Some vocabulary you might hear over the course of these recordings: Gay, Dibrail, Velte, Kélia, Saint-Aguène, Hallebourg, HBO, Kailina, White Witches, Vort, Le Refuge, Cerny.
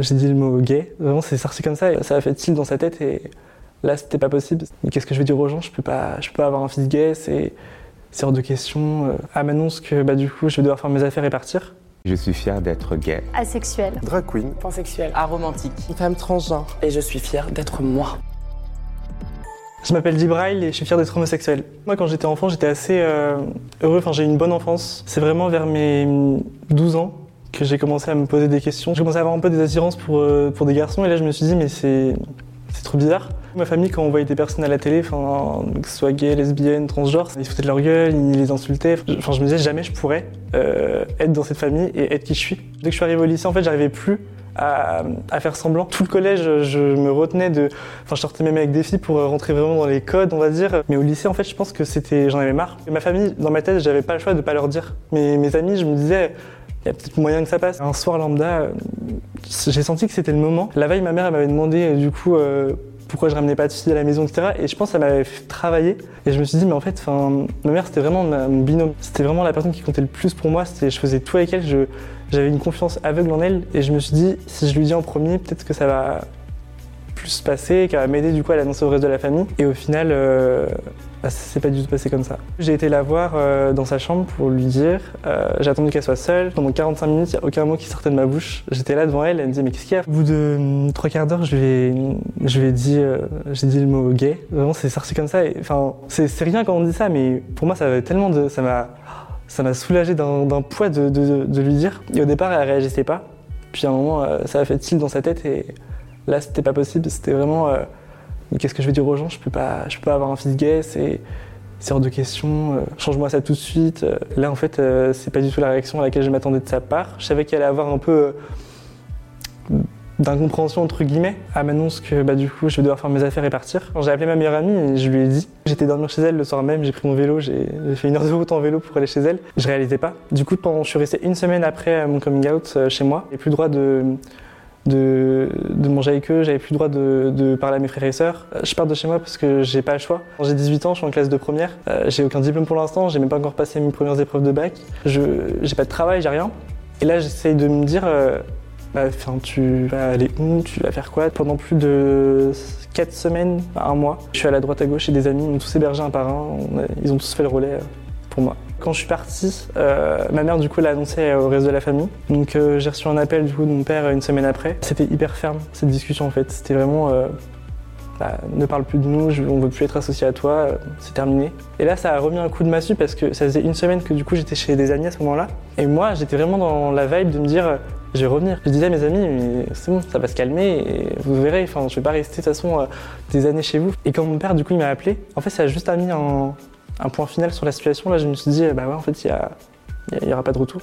J'ai dit le mot gay, vraiment c'est sorti comme ça, et ça a fait tilt dans sa tête et là c'était pas possible. Et qu'est-ce que je vais dire aux gens, je peux pas avoir un fils gay, c'est hors de question. Elle m'annonce que du coup je vais devoir faire mes affaires et partir. Je suis fier d'être gay. Asexuel. Drag queen. Pansexuel. Aromantique. Une femme transgenre. Et je suis fier d'être moi. Je m'appelle Dibrail et je suis fier d'être homosexuel. Moi quand j'étais enfant j'étais assez heureux, j'ai eu une bonne enfance. C'est vraiment vers mes 12 ans que j'ai commencé à me poser des questions. J'ai commencé à avoir un peu des attirances pour des garçons et là je me suis dit mais c'est trop bizarre. Ma famille quand on voyait des personnes à la télé, que ce soit gays, lesbiennes, transgenres, ils se foutaient de leur gueule, ils les insultaient. Je me disais jamais je pourrais être dans cette famille et être qui je suis. Dès que je suis arrivé au lycée j'arrivais plus à faire semblant. Tout le collège je me retenais je sortais même avec des filles pour rentrer vraiment dans les codes on va dire. Mais au lycée je pense que j'en avais marre. Et ma famille dans ma tête j'avais pas le choix de pas leur dire. Mais mes amis je me disais il y a peut-être moyen que ça passe. Un soir lambda, j'ai senti que c'était le moment. La veille, ma mère elle m'avait demandé pourquoi je ramenais pas de filles à la maison, etc. Et je pense qu'elle m'avait fait travailler. Et je me suis dit, mais en fait, ma mère, c'était vraiment mon binôme. C'était vraiment la personne qui comptait le plus pour moi. Je faisais tout avec elle, j'avais une confiance aveugle en elle. Et je me suis dit, si je lui dis en premier, peut-être que ça va plus se passer, qu'elle va m'aider du coup à l'annoncer au reste de la famille. Et au final, ça s'est pas du tout passé comme ça. J'ai été la voir dans sa chambre pour lui dire, j'ai attendu qu'elle soit seule. Pendant 45 minutes, il n'y a aucun mot qui sortait de ma bouche. J'étais là devant elle, elle me disait mais qu'est-ce qu'il y a ? Au bout de 3 quarts d'heure, j'ai dit le mot gay. Vraiment, c'est sorti comme ça. C'est rien quand on dit ça, mais pour moi, ça m'a soulagé d'un poids de lui dire. Et au départ, elle réagissait pas. Puis à un moment, ça a fait tilt dans sa tête et là, c'était pas possible. C'était vraiment... qu'est-ce que je vais dire aux gens, je peux pas avoir un fils gay, c'est hors de question, change-moi ça tout de suite. Là en fait, c'est pas du tout la réaction à laquelle je m'attendais de sa part. Je savais qu'il allait avoir un peu d'incompréhension entre guillemets. Elle m'annonce que du coup je vais devoir faire mes affaires et partir. J'ai appelé ma meilleure amie et je lui ai dit. J'étais dormir chez elle le soir même, j'ai pris mon vélo, j'ai fait 1 heure de route en vélo pour aller chez elle. Je réalisais pas. Du coup, je suis resté 1 semaine après mon coming out chez moi. J'ai plus le droit de manger avec eux, j'avais plus le droit de parler à mes frères et sœurs. Je pars de chez moi parce que j'ai pas le choix. Quand j'ai 18 ans, je suis en classe de première. J'ai aucun diplôme pour l'instant, j'ai même pas encore passé mes premières épreuves de bac. J'ai pas de travail, j'ai rien. Et là, j'essaye de me dire, tu vas aller où, tu vas faire quoi ? Pendant plus de 4 semaines, 1 mois, je suis à la droite à gauche chez des amis, ils m'ont tous hébergé un par un, ils ont tous fait le relais pour moi. Quand je suis partie, ma mère du coup l'a annoncé au reste de la famille. Donc j'ai reçu un appel du coup de mon père 1 semaine après. C'était hyper ferme cette discussion en fait. C'était vraiment ne parle plus de nous, on veut plus être associé à toi, c'est terminé. Et là ça a remis un coup de massue parce que ça faisait 1 semaine que du coup j'étais chez des amis à ce moment-là. Et moi j'étais vraiment dans la vibe de me dire je vais revenir. Je disais à mes amis mais c'est bon, ça va se calmer et vous verrez. Je vais pas rester de toute façon des années chez vous. Et quand mon père du coup il m'a appelé, en fait ça a juste mis un point final sur la situation, là je me suis dit ouais en fait il n'y aura pas de retour.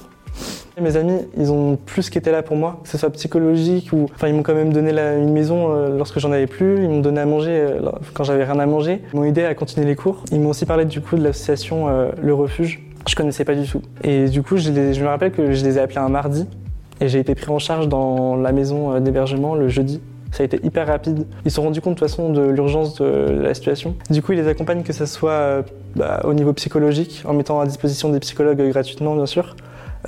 Et mes amis, ils ont plus qu'été là pour moi, que ce soit psychologique ou ils m'ont quand même donné une maison lorsque j'en avais plus, ils m'ont donné à manger quand j'avais rien à manger, ils m'ont aidé à continuer les cours, ils m'ont aussi parlé du coup de l'association Le Refuge, je connaissais pas du tout. Et du coup je me rappelle que je les ai appelés un mardi et j'ai été pris en charge dans la maison d'hébergement le jeudi. Ça a été hyper rapide. Ils se sont rendus compte de toute façon de l'urgence de la situation. Du coup, ils les accompagnent que ce soit au niveau psychologique, en mettant à disposition des psychologues gratuitement bien sûr,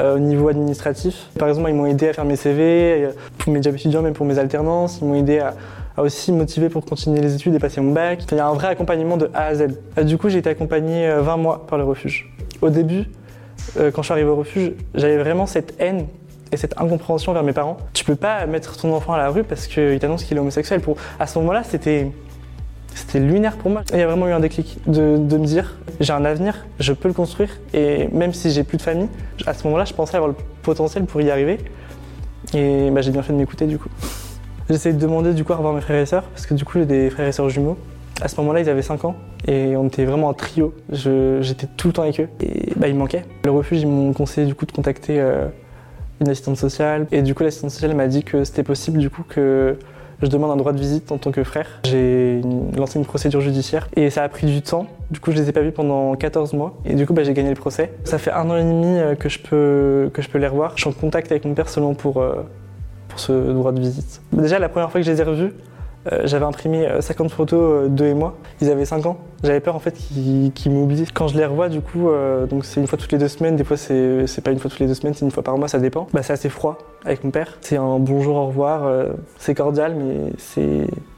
au niveau administratif. Par exemple, ils m'ont aidé à faire mes CV, pour mes jobs étudiants, même pour mes alternances. Ils m'ont aidé à aussi me motiver pour continuer les études et passer mon bac. Il y a un vrai accompagnement de A à Z. Du coup, j'ai été accompagné 20 mois par le refuge. Au début, quand je suis arrivé au refuge, j'avais vraiment cette haine et cette incompréhension vers mes parents. Tu peux pas mettre ton enfant à la rue parce qu'il t'annonce qu'il est homosexuel. À ce moment-là, c'était lunaire pour moi. Il y a vraiment eu un déclic de me dire j'ai un avenir, je peux le construire et même si j'ai plus de famille, à ce moment-là, je pensais avoir le potentiel pour y arriver et j'ai bien fait de m'écouter du coup. J'essayais de demander du coup à revoir mes frères et sœurs parce que du coup, j'ai des frères et sœurs jumeaux. À ce moment-là, ils avaient 5 ans et on était vraiment un trio. J'étais tout le temps avec eux et ils me manquaient. Le refuge, ils m'ont conseillé du coup de contacter une assistante sociale et du coup l'assistante sociale m'a dit que c'était possible du coup que je demande un droit de visite en tant que frère. J'ai lancé une procédure judiciaire et ça a pris du temps, du coup je les ai pas vus pendant 14 mois et du coup j'ai gagné le procès. Ça fait 1 an et demi que je peux les revoir. Je suis en contact avec mon père seulement pour ce droit de visite. Déjà la première fois que je les ai revus, J'avais imprimé 50 photos d'eux et moi. Ils avaient 5 ans. J'avais peur en fait qu'ils m'oublient. Quand je les revois du coup, donc c'est une fois toutes les 2 semaines. Des fois c'est pas une fois toutes les 2 semaines, c'est une fois par mois, ça dépend. Bah, c'est assez froid avec mon père. C'est un bonjour, au revoir. C'est cordial, mais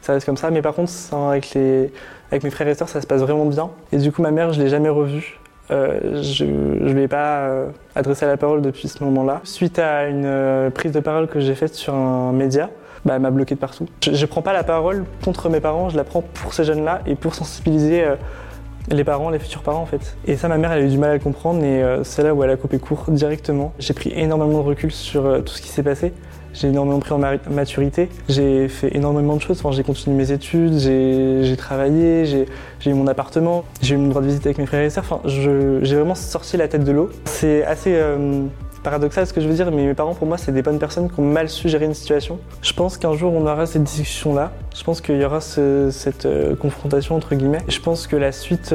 ça reste comme ça. Mais par contre, avec mes frères et sœurs, ça se passe vraiment bien. Et du coup, ma mère, je l'ai jamais revue. Je ne lui ai pas adressé la parole depuis ce moment-là. Suite à une prise de parole que j'ai faite sur un média, bah, elle m'a bloqué de partout. Je ne prends pas la parole contre mes parents, je la prends pour ces jeunes-là et pour sensibiliser les parents, les futurs parents en fait. Et ça, ma mère, elle a eu du mal à le comprendre et c'est là où elle a coupé court directement. J'ai pris énormément de recul sur tout ce qui s'est passé. J'ai énormément pris en maturité, j'ai fait énormément de choses, enfin, j'ai continué mes études, j'ai travaillé, j'ai eu mon appartement, j'ai eu mon droit de visite avec mes frères et sœurs, enfin, j'ai vraiment sorti la tête de l'eau. C'est assez paradoxal ce que je veux dire, mais mes parents pour moi c'est des bonnes personnes qui ont mal su gérer une situation. Je pense qu'un jour on aura cette discussion là, je pense qu'il y aura cette confrontation entre guillemets. Je pense que la suite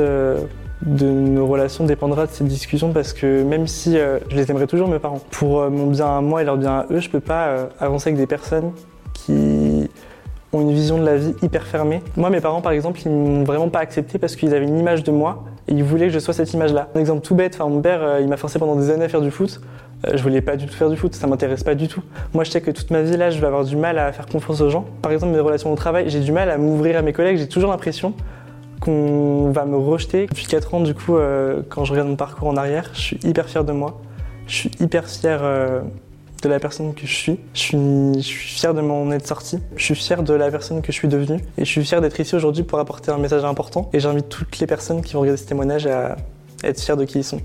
de nos relations dépendra de cette discussion parce que même si je les aimerais toujours mes parents, pour mon bien à moi et leur bien à eux, je peux pas avancer avec des personnes qui ont une vision de la vie hyper fermée. Moi mes parents par exemple, ils m'ont vraiment pas accepté parce qu'ils avaient une image de moi et ils voulaient que je sois cette image là. Un exemple tout bête, enfin, mon père il m'a forcé pendant des années à faire du foot. Je voulais pas du tout faire du foot, ça m'intéresse pas du tout. Moi je sais que toute ma vie là je vais avoir du mal à faire confiance aux gens. Par exemple mes relations au travail, j'ai du mal à m'ouvrir à mes collègues, j'ai toujours l'impression qu'on va me rejeter. Depuis 4 ans, du coup, quand je regarde mon parcours en arrière, je suis hyper fier de moi. Je suis hyper fier de la personne que je suis. Je suis fier de m'en être sorti. Je suis fier de la personne que je suis devenue. Et je suis fier d'être ici aujourd'hui pour apporter un message important. Et j'invite toutes les personnes qui vont regarder ce témoignage à être fiers de qui ils sont.